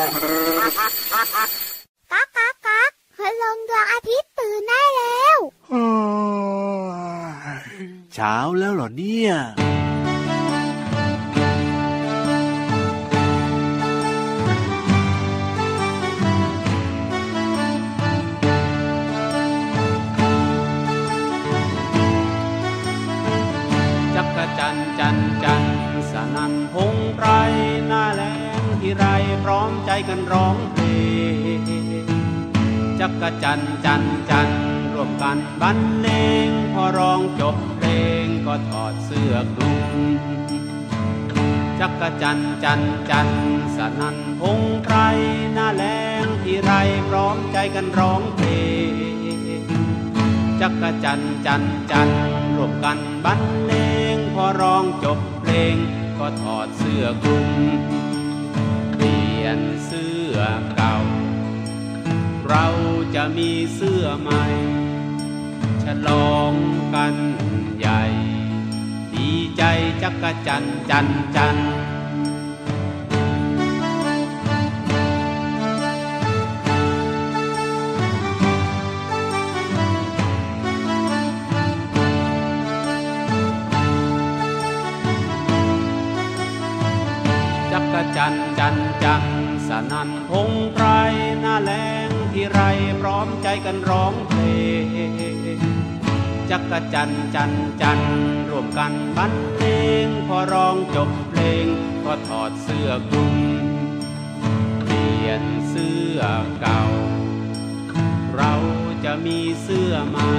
ก๊ากก๊ากก๊ากพลงดวงอาทิตย์ตื่นได้แล้วเช้าแล้วเหรอเนี่ยพร้อมใจกันร้องเพลงจักระจันจันจันร่วมกันบรรเลงพอร้องจบเพลงก็ถอดเสื้อคลุมจักระจันจันจันสนั่นพงไพรหน้าแล้งที่ไรพร้อมใจกันร้องเพลงจักระจันจันจันร่วมกันบรรเลงพอร้องจบเพลงก็ถอดเสื้อคลุมเปลี่ยนเสื้อเก่าเราจะมีเสื้อใหม่ฉลองกันใหญ่ดีใจจักจันจันจันจักจันจันจันสนั่นพงไพรหน้าแล้งที่ไรพร้อมใจกันร้องเพลงจักระจันจันจันร่วมกันบรรเลงพอร้องจบเพลงก็ถอดเสื้อคลุมเปลี่ยนเสื้อเก่าเราจะมีเสื้อใหม่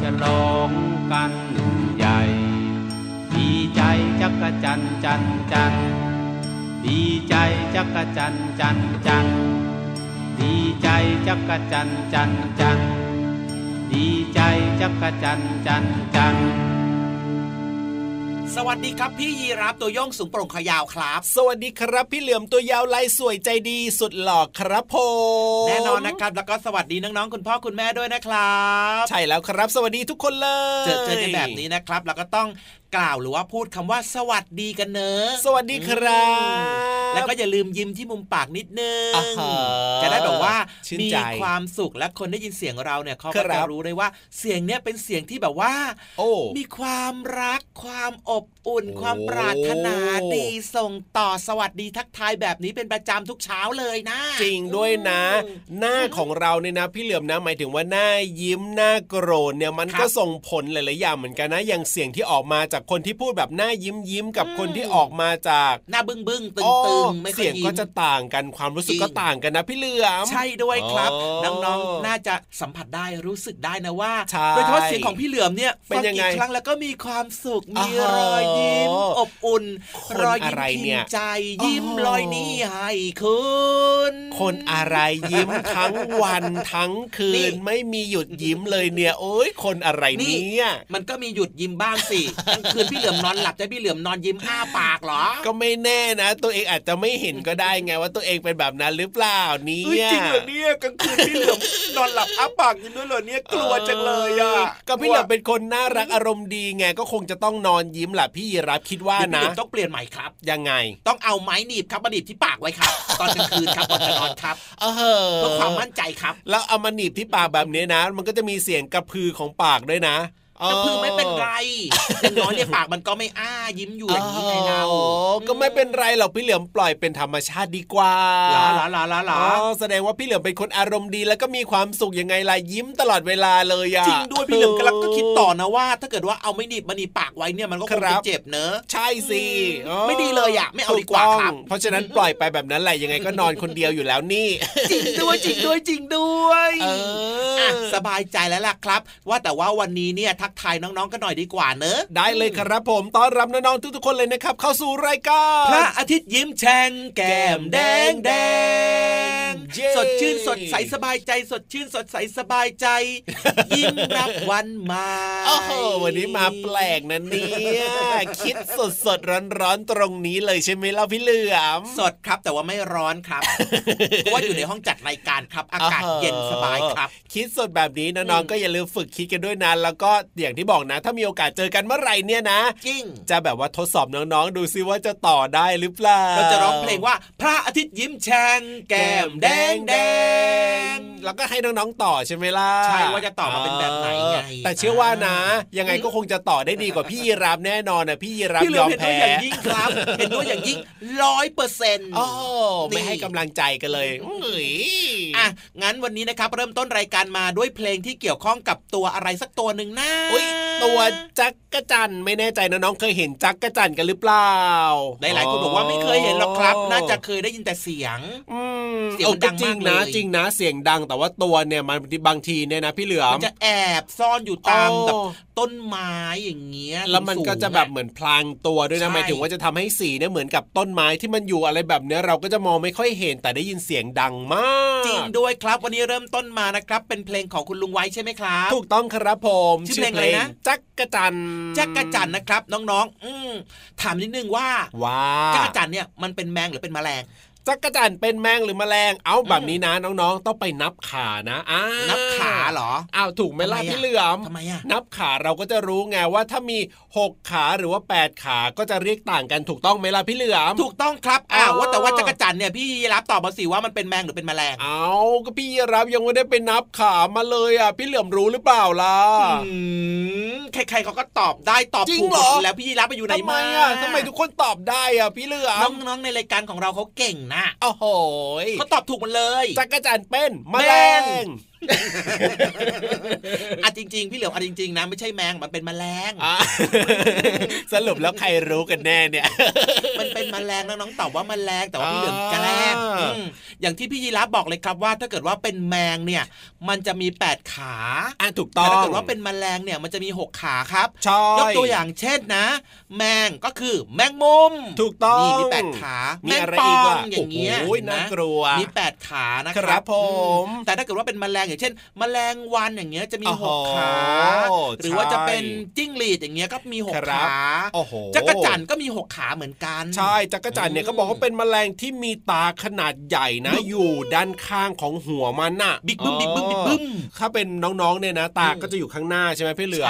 ฉลองกันใหญ่ดีใจจักระจันจันจันดีใจจักจันจันจันดีใจจักจันจันจันดีใจจักจันจันจันสวัสดีครับพี่ยีรับตัวโยงสูงโปร่งขยาวครับสวัสดีครับพี่เหลือมตัวยาวลายสวยใจดีสุดหล่อครับผมแน่นอนนะครับแล้วก็สวัสดีน้องๆคุณพ่อคุณแม่ด้วยนะครับใช่แล้วครับสวัสดีทุกคนเลยเจอกันแบบนี้นะครับแล้วก็ต้องกล่าวหรือว่าพูดคำว่าสวัสดีกันเนอะสวัสดีครับแล้วก็อย่าลืมยิ้มที่มุมปากนิดนึงจะได้แบบว่ามีความสุขและคนได้ยินเสียงเราเนี่ยเขาก็จะรู้เลยว่าเสียงเนี้ยเป็นเสียงที่แบบว่ามีความรักความอบอุ่นความปรารถนาดีส่งต่อสวัสดีทักทายแบบนี้เป็นประจำทุกเช้าเลยนะจริงด้วยนะหน้าของเราเนี่ยนะพี่เหลือมนะหมายถึงว่าหน้ายิ้มหน้าโกรธเนี่ยมันก็ส่งผลหลายๆอย่างเหมือนกันนะอย่างเสียงที่ออกมาจากคนที่พูดแบบหน้ายิ้มกับคนที่ออกมาจากหน้าบึ้งตึงๆไม่เสียงก็จะต่างกันความรู้สึกก็ต่างกันนะพี่เหลือมใช่ด้วยครับน้องๆน่าจะสัมผัสได้รู้สึกได้นะว่าโดยเฉพาะเสียงของพี่เหลือมเนี่ยเป็นยังไงครั้งแล้วก็มีความสุขมีรอยยิ้มอบอุ่นรอยยิ้มพิมใจยิ้มรอยนี้ให้คุณคนอะไรยิ้มทั้งวันทั้งคืนไม่มีหยุดยิ้มเลยเนี่ยโอ๊ยคนอะไรเนี่ยมันก็มีหยุดยิ้มบ้างสิคืนพี่เหลือมนอนหลับแต่พี่เหลือมนอนยิ้มอ้าปากหรอก็ไม่แน่นะตัวเองอาจจะไม่เห็นก็ได้ไงว่าตัวเองเป็นแบบนั้นหรือเปล่านี่จริงเหรอเนี่ยกลางคืนพี่เหลือมนอนหลับอ้าปากยิ้มด้วยเหรอเนี่ยกลัวจังเลยอ่ะก็พี่เหลือมเป็นคนน่ารักอารมณ์ดีไงก็คงจะต้องนอนยิ้มแหละพี่รับคิดว่านะต้องเปลี่ยนใหม่ครับยังไงต้องเอาไม้หนีบครับมาหนีบที่ปากไว้ครับตอนกลางคืนครับก่อนจะนอนครับเพื่อความมั่นใจครับแล้วเอามาหนีบที่ปากแบบนี้นะมันก็จะมีเสียงกระพือของปากด้วยนะกระพือไม่เป็นไรอย่างน้อยในปากมันก็ไม่อ้ายิ้มอยู่อย่างนี้ไงเราก็ไม่เป็นไรหรอกพี่เหลือมปล่อยเป็นธรรมชาติดีกว่าหลาแสดงว่าพี่เหลือมเป็นคนอารมณ์ดีแล้วก็มีความสุขยังไงล่ะยิ้มตลอดเวลาเลยอ่ะจริงด้วยพี่เหลือมกำลังก็คิดต่อนะว่าถ้าเกิดว่าเอาไม่หนีบมาหนีปากไว้เนี่ยมันก็คงจะเจ็บเนอะใช่สิไม่ดีเลยอ่ะไม่เอาดีกว่าครับเพราะฉะนั้นปล่อยไปแบบนั้นแหละยังไงก็นอนคนเดียวอยู่แล้วนี่จริงด้วยสบายใจแล้วล่ะครับว่าแต่ว่าวันนี้เนี่ยทักทายน้องๆกันหน่อยดีกว่าเนอะได้เลยครับผมต้อนรับน้องๆทุกๆคนเลยนะครับเข้าสู่รายการพระอาทิตย์ยิ้มแฉ่งแก้มแดง สดชื่นสดใสสบายใจสดชื่นสดใสสบายใจยิ่งรับวันใหม่โอ้โหวันนี้มาแปลกนะเนี่ยคิดสดๆร้อนๆตรงนี้เลยใช่ไหมเล่าพี่เหลือมสดครับแต่ว่าไม่ร้อนครับเพราะว่าอยู่ในห้องจัดรายการครับอากาศเย็นสบายครับคิดสดแบบนี้น้องๆก็อย่าลืมฝึกคิดกันด้วยนะแล้วก็อย่างที่บอกนะถ้ามีโอกาสเจอกันเมื่อไหร่เนี่ยนะจริงจะแบบว่าทดสอบน้องๆดูซิว่าจะต่อได้หรือเปล่าเราจะร้องเพลงว่าพระอาทิตย์ยิ้มแฉ่งแก้มแดงแดงแล้วก็ให้น้องๆต่อใช่ไหมล่ะใช่ว่าจะต่อมาเป็นแบบไหนไงแต่เชื่อว่านะยังไงก็คงจะต่อได้ดีกว่าพี่ยีราฟแน่นอนนะพี่ยีราฟยอมแพ้เห็นด้วยอย่างยิ่งครับเห็นด้วยอย่างยิ่ง 100% อ๋อไม่ให้กำลังใจกันเลยอ่ะงั้นวันนี้นะครับเริ่มต้นรายการมาด้วยเพลงที่เกี่ยวข้องกับตัวอะไรสักตัวนึงนะตัวจักรจันทร์ไม่แน่ใจน้องๆเคยเห็นจักรจันทร์กันหรือเปล่าหลายๆคนบอกว่าไม่เคยเห็นหรอกครับน่าจะเคยได้ยินแต่เสียงเสียงดังมากเลยจริงนะเสียงดังแต่ว่าตัวเนี่ยมันบางทีเนี่ยนะพี่เหลือมมันจะแอบซ่อนอยู่ตามแบบต้นไม้อย่างเงี้ยแล้วมันก็จะแบบเหมือนพลางตัวด้วยนะหมายถึงว่าจะทำให้สีเนี่ยเหมือนกับต้นไม้ที่มันอยู่อะไรแบบเนี้ยเราก็จะมองไม่ค่อยเห็นแต่ได้ยินเสียงดังมากจริงด้วยครับวันนี้เริ่มต้นมานะครับเป็นเพลงของคุณลุงไว้ใช่ไหมครับถูกต้องครับผมชื่อเพลงจักรจันทร์นะครับน้องๆถามนิดนึงว่าจักรจันทร์เนี่ยมันเป็นแมงหรือเป็นแมลงจักรจันทร์เป็นแมงหรือแมลงเอาแบบนี้นะน้องๆต้องไปนับขานะนับขาเหรออ้าวถูกไหมล่ะพี่เหลือมทำไมอ่ะนับขาเราก็จะรู้ไงว่าถ้ามี6ขาหรือว่า8ขาก็จะเรียกต่างกันถูกต้องไหมล่ะพี่เหลือมถูกต้องครับอ้าวว่าแต่ว่าจักรจันทร์เนี่ยพี่รับตอบมาสิว่ามันเป็นแมงหรือเป็นแมลงเอาก็พี่รับยังไม่ได้ไปนับขามาเลยอ่ะพี่เหลือมรู้หรือเปล่าล่ะใครๆเขาก็ตอบได้ตอบถูกแล้วพี่รับไปอยู่ไหนมาทำไมทุกคนตอบได้อ่ะพี่เหลือมน้องๆในรายการของเราเขาเก่งนะโอ้โหเขาตอบถูกหมดเลยจักรจันทร์เป็นแมลงจริงๆพี่เหลียวจริงๆนะไม่ใช่แมงมันเป็นแมลงสรุปแล้วใครรู้กันแน่เนี่ยมันเป็นแมลงน้องๆตอบว่าแมลงแต่ว่าพี่เหลียวแกล้งอย่างที่พี่ยีราฟบอกเลยครับว่าถ้าเกิดว่าเป็นแมงเนี่ยมันจะมี8ขาถูกต้องแต่ถ้าเกิดว่าเป็นแมลงเนี่ยมันจะมี6ขาครับยกตัวอย่างเช่นนะแมงก็คือแมงมุมถูกต้องนี่มี8ขามีอะไรอีกอย่างเงี้ยน่ากลัวมี8ขานะครับผมแต่ถ้าเกิดว่าเป็นแมลงอย่างเช่นแมลงวันอย่างเงี้ยจะมี6ขาหรือว่าจะเป็นจิ้งหรีดอย่างเงี้ยก็มี6ขาจักรจั่นก็มี6ขาเหมือนกันใช่จักรจั่นเนี่ยเขาบอกว่าเป็นแมลงที่มีตาขนาดใหญ่นะอยู่ด้านข้างของหัวมันน่ะบิ๊กบึ้มบิ๊กบึ้มบิ๊กบึ้มถ้าเป็นน้องๆเนี่ยนะตาก็จะอยู่ข้างหน้าใช่ไหมพี่เหลือ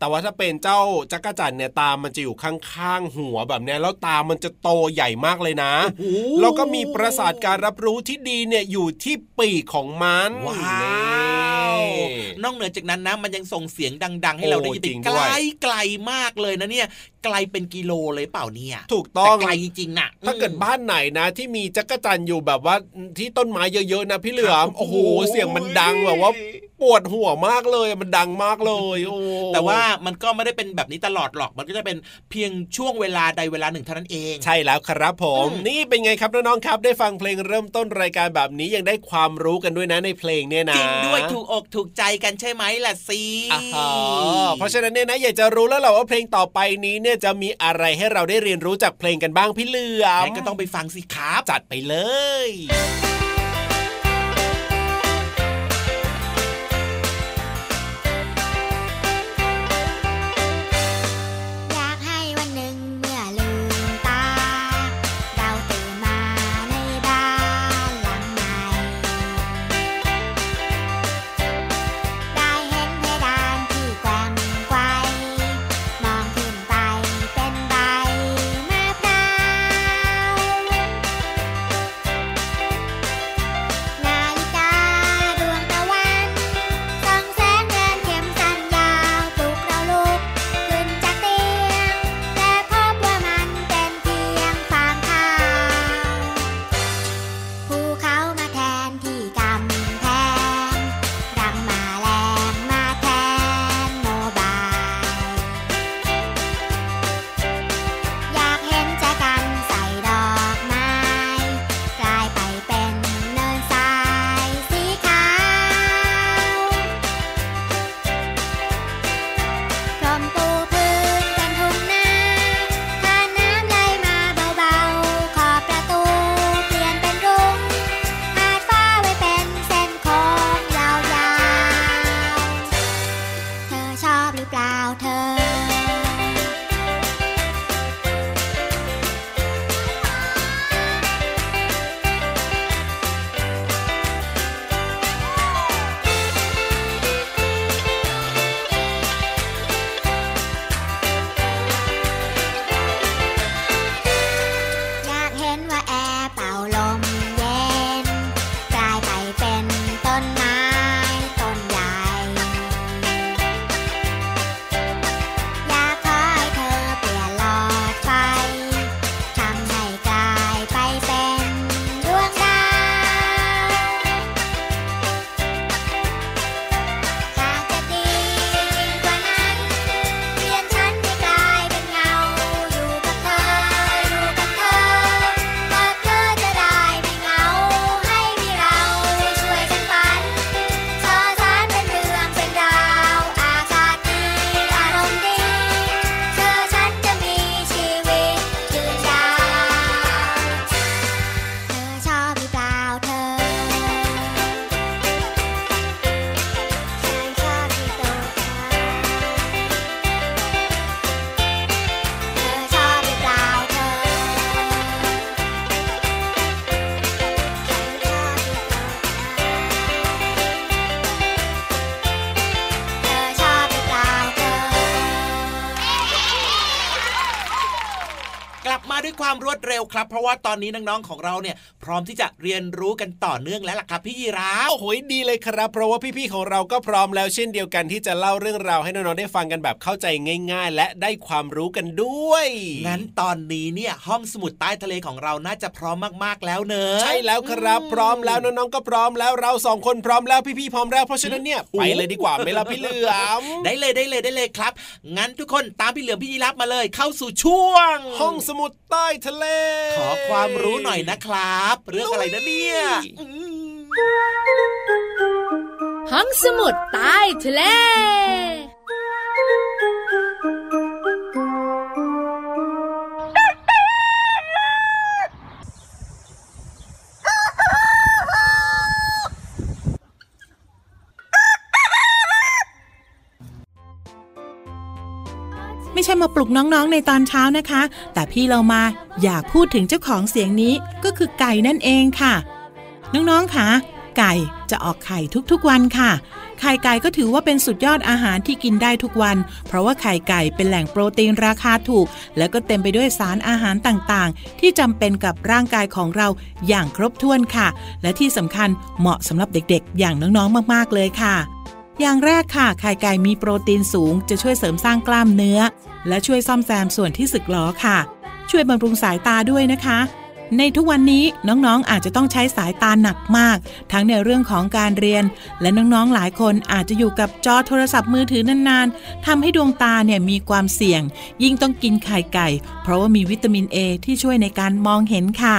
แต่ว่าถ้าเป็นเจ้าจักรจั่นเนี่ยตามันจะอยู่ข้างๆหัวแบบเนี้ยแล้วตามันจะโตใหญ่มากเลยนะแล้วก็มีประสาทการรับรู้ที่ดีเนี่ยอยู่ที่ปีกของมันนอกเหนือจากนั้นนะมันยังส่งเสียงดังๆให้เราได้ยินไกลไกลมากเลยนะเนี่ยไกลเป็นกิโลเลยเปล่าเนี่ยถูกต้องไกลจริงๆนะถ้าเกิดบ้านไหนนะที่มีจักรจันทร์อยู่แบบว่าที่ต้นไม้เยอะๆนะพี่เหลือมโอ้โหเสียงมันดังแบบว่าปวดหัวมากเลยมันดังมากเลยโอ้แต่ว่ามันก็ไม่ได้เป็นแบบนี้ตลอดหรอกมันก็จะเป็นเพียงช่วงเวลาใดเวลาหนึ่งเท่านั้นเองใช่แล้วครับผมนี่เป็นไงครับน้องๆครับได้ฟังเพลงเริ่มต้นรายการแบบนี้ยังได้ความรู้กันด้วยนะในเพลงเนี่ยนะจริงด้วยถูกอกถูกใจกันใช่ไหมล่ะสิเพราะฉะนั้นเนี่ยนะอยากจะรู้แล้วแหละว่าเพลงต่อไปนี้เนี่ยจะมีอะไรให้เราได้เรียนรู้จากเพลงกันบ้างพี่เหลือมก็ต้องไปฟังสิครับจัดไปเลย ด้วยความรวดเร็วครับเพราะว่าตอนนี้น้องๆของเราเนี่ยพร้อมที่จะเรียนรู้กันต่อเนื่องแล้วล่ะครับพี่ยีราฟโอ้โหดีเลยครับเพราะว่าพี่ๆของเราก็พร้อมแล้วเช่นเดียวกันที่จะเล่าเรื่องราวให้น้องๆได้ฟังกันแบบเข้าใจง่ายๆและได้ความรู้กันด้วยงั้นตอนนี้เนี่ยห้องสมุดใต้ทะเลของเราน่าจะพร้อมมากๆแล้วเนอะใช่แล้วครับพร้อมแล้วน้องๆก็พร้อมแล้วเราสองคนพร้อมแล้วพี่ๆพร้อมแล้วเพราะฉะนั้นเนี่ยไปเลยดีกว่าไหมล่ะพี่เหลือมได้เลยครับงั้นทุกคนตามพี่เหลือมพี่ยีราฟมาเลยเข้าสู่ช่วงห้องสมุดใต้ทะเลขอความรู้หน่อยนะครับเรื่องอะไรนะเนี่ยห้องสมุดใต้ทะเลไม่ใช่มาปลุกน้องๆในตอนเช้านะคะแต่พี่เรามาอยากพูดถึงเจ้าของเสียงนี้ก็คือไก่นั่นเองค่ะน้องๆค่ะไก่จะออกไข่ทุกๆวันค่ะไข่ไก่ก็ถือว่าเป็นสุดยอดอาหารที่กินได้ทุกวันเพราะว่าไข่ไก่เป็นแหล่งโปรตีนราคาถูกและก็เต็มไปด้วยสารอาหารต่างๆที่จำเป็นกับร่างกายของเราอย่างครบถ้วนค่ะและที่สำคัญเหมาะสำหรับเด็กๆอย่างน้องๆมากๆเลยค่ะอย่างแรกค่ะไข่ไก่มีโปรตีนสูงจะช่วยเสริมสร้างกล้ามเนื้อและช่วยซ่อมแซมส่วนที่สึกหรอค่ะช่วยบำรุงสายตาด้วยนะคะในทุกวันนี้น้องๆอาจจะต้องใช้สายตาหนักมากทั้งในเรื่องของการเรียนและน้องๆหลายคนอาจจะอยู่กับจอโทรศัพท์มือถือนานๆทำให้ดวงตาเนี่ยมีความเสี่ยงยิ่งต้องกินไข่ไก่เพราะว่ามีวิตามิน A ที่ช่วยในการมองเห็นค่ะ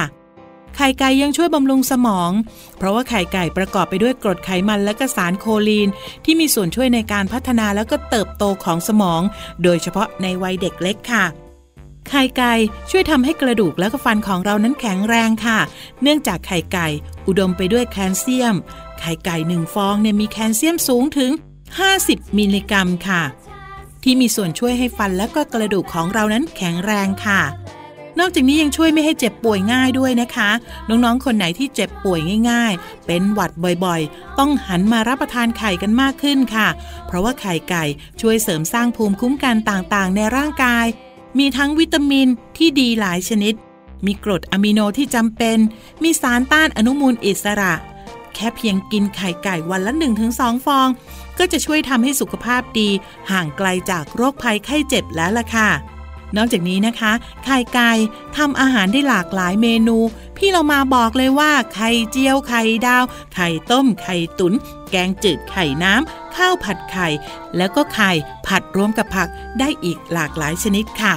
ไข่ไก่ยังช่วยบำรุงสมองเพราะว่าไข่ไก่ประกอบไปด้วยกรดไขมันและก็สารโคลีนที่มีส่วนช่วยในการพัฒนาและก็เติบโตของสมองโดยเฉพาะในวัยเด็กเล็กค่ะไข่ไก่ช่วยทำให้กระดูกและก็ฟันของเรานั้นแข็งแรงค่ะเนื่องจากไข่ไก่อุดมไปด้วยแคลเซียมไข่ไก่1ฟองเนี่ยมีแคลเซียมสูงถึง50มิลลิกรัมค่ะที่มีส่วนช่วยให้ฟันและก็กระดูกของเรานั้นแข็งแรงค่ะนอกจากนี้ยังช่วยไม่ให้เจ็บป่วยง่ายด้วยนะคะน้องๆคนไหนที่เจ็บป่วยง่ายๆเป็นหวัดบ่อยๆต้องหันมารับประทานไข่กันมากขึ้นค่ะเพราะว่าไข่ไก่ช่วยเสริมสร้างภูมิคุ้มกันต่างๆในร่างกายมีทั้งวิตามินที่ดีหลายชนิดมีกรดอะมิโนที่จำเป็นมีสารต้านอนุมูลอิสระแค่เพียงกินไข่ไก่วันละ 1-2 ฟองก็จะช่วยทำให้สุขภาพดีห่างไกลจากโรคภัยไข้เจ็บแล้วล่ะค่ะนอกจากนี้นะคะไข่ไก่ทำอาหารได้หลากหลายเมนูพี่เรามาบอกเลยว่าไข่เจียวไข่ดาวไข่ต้มไข่ตุ๋นแกงจืดไข่น้ำข้าวผัดไข่แล้วก็ไข่ผัดรวมกับผักได้อีกหลากหลายชนิดค่ะ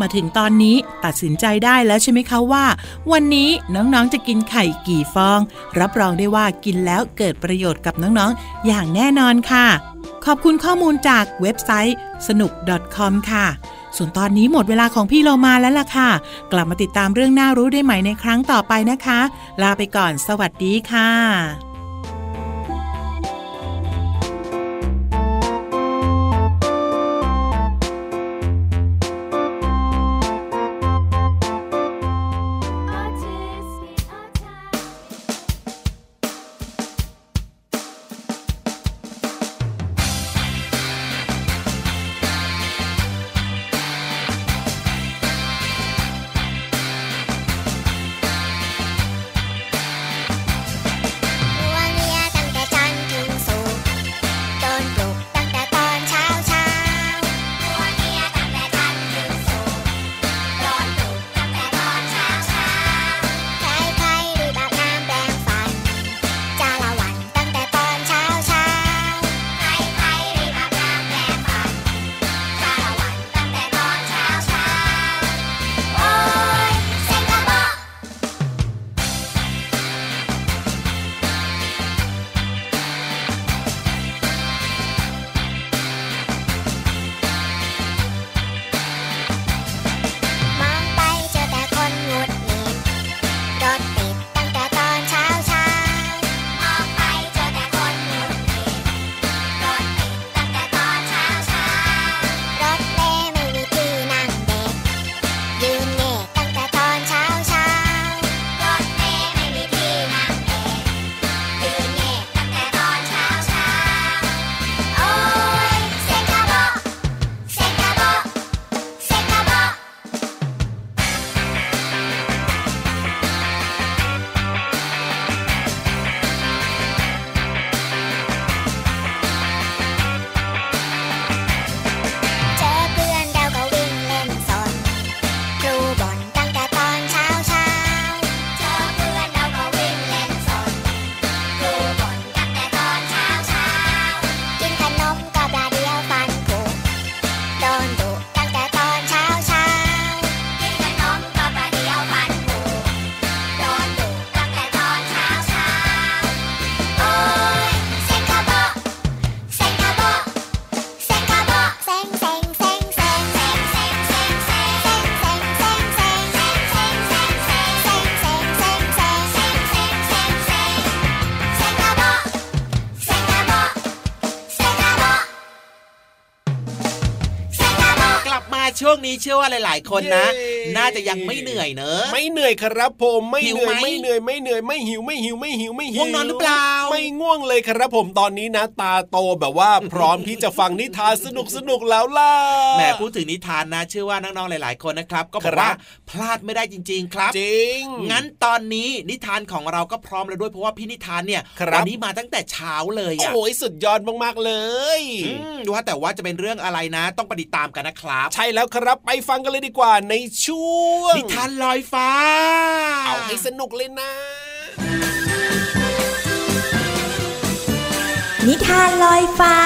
มาถึงตอนนี้ตัดสินใจได้แล้วใช่ไหมคะว่าวันนี้น้องๆจะกินไข่กี่ฟองรับรองได้ว่ากินแล้วเกิดประโยชน์กับน้องๆอย่างแน่นอนค่ะขอบคุณข้อมูลจากเว็บไซต์สนุก .com ค่ะส่วนตอนนี้หมดเวลาของพี่เรามาแล้วล่ะค่ะกลับมาติดตามเรื่องน่ารู้ได้ใหม่ในครั้งต่อไปนะคะลาไปก่อนสวัสดีค่ะ ช่วงนี้เชื่อว่าหลายๆคนนะน่าจะยังไม่เหนื่อยเนอะไม่เหนื่อยครับผมไม่เหนื่อยไม่เหนื่อยไม่เหนื่อยไม่หิวไม่หิวไม่หิวไม่หิวง่วงนอนหรือเปล่าไม่ง่วงเลยครับผมตอนนี้นะตาโตแบบว่าพร้อมที่จะฟังนิทานสนุกๆแล้วล่ะแหมพูดถึงนิทานนะเชื่อว่าน้องๆหลายๆคนนะครับก็บอกว่าพลาดไม่ได้จริงๆครับจริงงั้นตอนนี้นิทานของเราก็พร้อมแล้วด้วยเพราะว่าพี่นิทานเนี่ยวันนี้มาตั้งแต่เช้าเลยโอ้ยสุดยอดมากๆเลยว่าแต่ว่าจะเป็นเรื่องอะไรนะต้องไปติดตามกันนะครับใช่แล้วครับไปฟังกันเลยดีกว่าในช่วงนิทานลอยฟ้าเอาให้สนุกเลยนะนิทานลอยฟ้า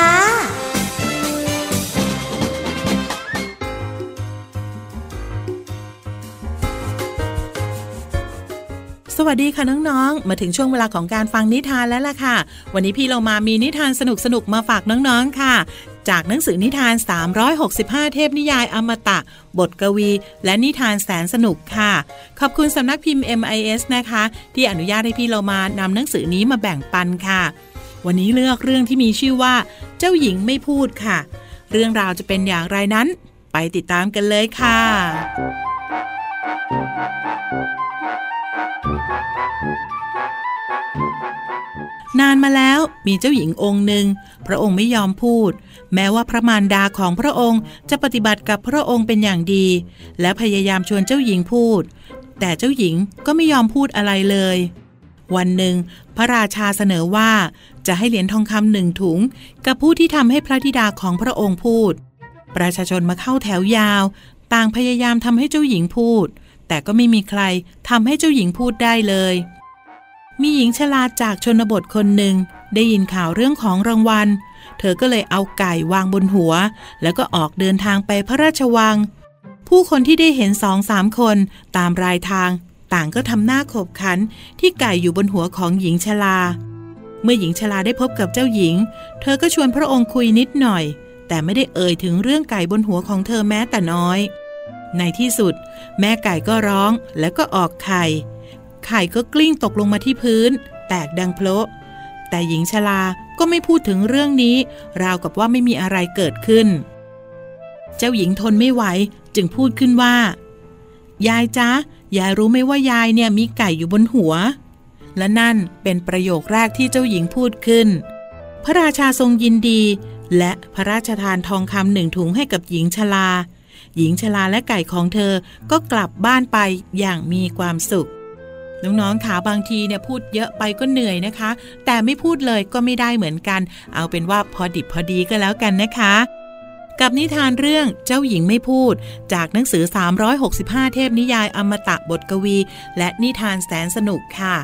สวัสดีค่ะน้องๆมาถึงช่วงเวลาของการฟังนิทานแล้วล่ะค่ะวันนี้พี่เรามามีนิทานสนุกๆมาฝากน้องๆค่ะจากหนังสือนิทาน365เทพนิยายอมตะบทกวีและนิทานแสนสนุกค่ะขอบคุณสำนักพิมพ์ MIS นะคะที่อนุญาตให้พี่เรามานำหนังสือนี้มาแบ่งปันค่ะวันนี้เลือกเรื่องที่มีชื่อว่าเจ้าหญิงไม่พูดค่ะเรื่องราวจะเป็นอย่างไรนั้นไปติดตามกันเลยค่ะนานมาแล้วมีเจ้าหญิงองค์หนึ่งพระองค์ไม่ยอมพูดแม้ว่าพระมารดาของพระองค์จะปฏิบัติกับพระองค์เป็นอย่างดีและพยายามชวนเจ้าหญิงพูดแต่เจ้าหญิงก็ไม่ยอมพูดอะไรเลยวันหนึ่งพระราชาเสนอว่าจะให้เหรียญทองคำ1 ถุงกับผู้ที่ทำให้พระธิดาของพระองค์พูดประชาชนมาเข้าแถวยาวต่างพยายามทำให้เจ้าหญิงพูดแต่ก็ไม่มีใครทำให้เจ้าหญิงพูดได้เลยมีหญิงชราจากชนบทคนหนึ่งได้ยินข่าวเรื่องของรางวัลเธอก็เลยเอาไก่วางบนหัวแล้วก็ออกเดินทางไปพระราชวังผู้คนที่ได้เห็น 2-3 คนตามรายทางต่างก็ทำหน้าขบขันที่ไก่อยู่บนหัวของหญิงชราเมื่อหญิงชราได้พบกับเจ้าหญิงเธอก็ชวนพระองค์คุยนิดหน่อยแต่ไม่ได้เอ่ยถึงเรื่องไก่บนหัวของเธอแม้แต่น้อยในที่สุดแม่ไก่ก็ร้องแล้วก็ออกไข่ไข่ก็กลิ้งตกลงมาที่พื้นแตกดังโพละแต่หญิงชราก็ไม่พูดถึงเรื่องนี้ราวกับว่าไม่มีอะไรเกิดขึ้นเจ้าหญิงทนไม่ไหวจึงพูดขึ้นว่ายายจ๊ะยายรู้ไหมว่ายายเนี่ยมีไก่อยู่บนหัวและนั่นเป็นประโยคแรกที่เจ้าหญิงพูดขึ้นพระราชาทรงยินดีและพระราชทานทองคำ1 ถุงให้กับหญิงชราและไก่ของเธอก็กลับบ้านไปอย่างมีความสุขน้องๆขาบางทีเนี่ยพูดเยอะไปก็เหนื่อยนะคะแต่ไม่พูดเลยก็ไม่ได้เหมือนกันเอาเป็นว่าพอดิบพอดีก็แล้วกันนะคะกับนิทานเรื่องเจ้าหญิงไม่พูดจากหนังสือ365เทพนิยายอมตะบทกวีและนิทานแสนสนุกค่ะ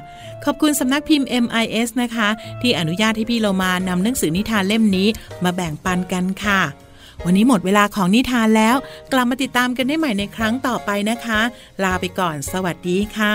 ขอบคุณสำนักพิมพ์ MIS นะคะที่อนุญาตให้พี่เรามานำหนังสือนิทานเล่มนี้มาแบ่งปันกันค่ะวันนี้หมดเวลาของนิทานแล้วกลับมาติดตามกันได้ใหม่ในครั้งต่อไปนะคะลาไปก่อนสวัสดีค่ะ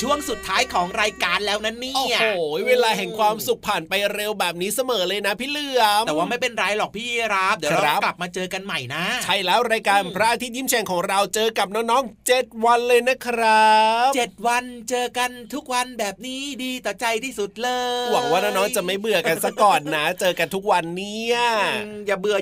ช่วงสุดท้ายของรายการแล้วนะเนี่ยโอ้โหเวลาแห่งความสุขผ่านไปเร็วแบบนี้เสมอเลยนะพี่เหลือมแต่ว่าไม่เป็นไรหรอกพี่รับเดี๋ยวเรากลับมาเจอกันใหม่นะใช่แล้วรายการพระอาทิตย์ยิ้มแฉ่งของเราเจอกับน้องๆ7วันเลยนะครับ7วันเจอกันทุกวันแบบนี้ดีต่อใจที่สุดเลยหวังว่าน้องๆจะไม่เบื่อกันซะก่อนนะเจอกันทุกวันเนี่ยอย่าเบื่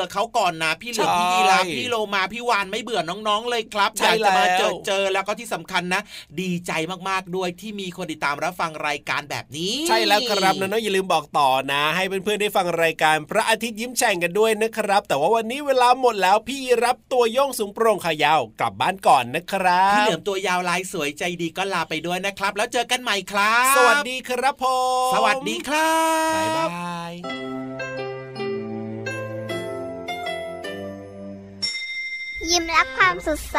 อเขาก่อนนะพี่เหลือมพี่รับพี่โลมาพี่วานไม่เบื่อน้องๆเลยครับอยากจะมาเจอแล้วก็ที่สำคัญนะดีใจมากๆด้วยที่มีคนติดตามรับฟังรายการแบบนี้ใช่แล้วครับน้องๆอย่าลืมบอกต่อนะให้เพื่อนๆได้ฟังรายการพระอาทิตย์ยิ้มแฉ่งกันด้วยนะครับแต่ว่าวันนี้เวลาหมดแล้วพี่รับตัวโยงสูงโปร่งขยาวกลับบ้านก่อนนะครับพี่เหลือมตัวยาวลายสวยใจดีก็ลาไปด้วยนะครับแล้วเจอกันใหม่ครับสวัสดีครับผมสวัสดีครับบ๊ายบายยิ้มรับความสดใส